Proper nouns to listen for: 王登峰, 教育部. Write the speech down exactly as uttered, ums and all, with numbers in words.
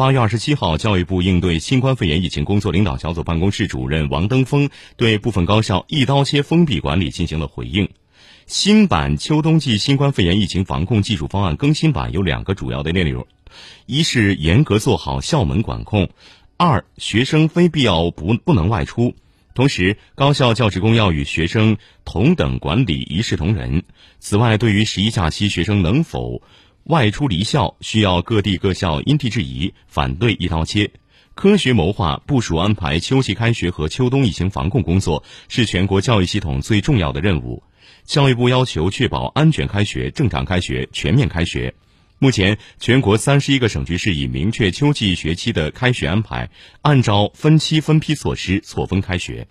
八月二十七号，教育部应对新冠肺炎疫情工作领导小组办公室主任王登峰对部分高校一刀切封闭管理进行了回应。新版秋冬季新冠肺炎疫情防控技术方案更新版有两个主要的内容：一是严格做好校门管控；二，学生非必要不不能外出。同时，高校教职工要与学生同等管理，一视同仁。此外，对于十一假期学生能否外出离校，需要各地各校因地制宜，反对一刀切，科学谋划部署安排秋季开学和秋冬疫情防控工作，是全国教育系统最重要的任务。教育部要求确保安全开学、正常开学、全面开学。目前，全国三十一个省区市已明确秋季学期的开学安排，按照分期分批措施错峰开学。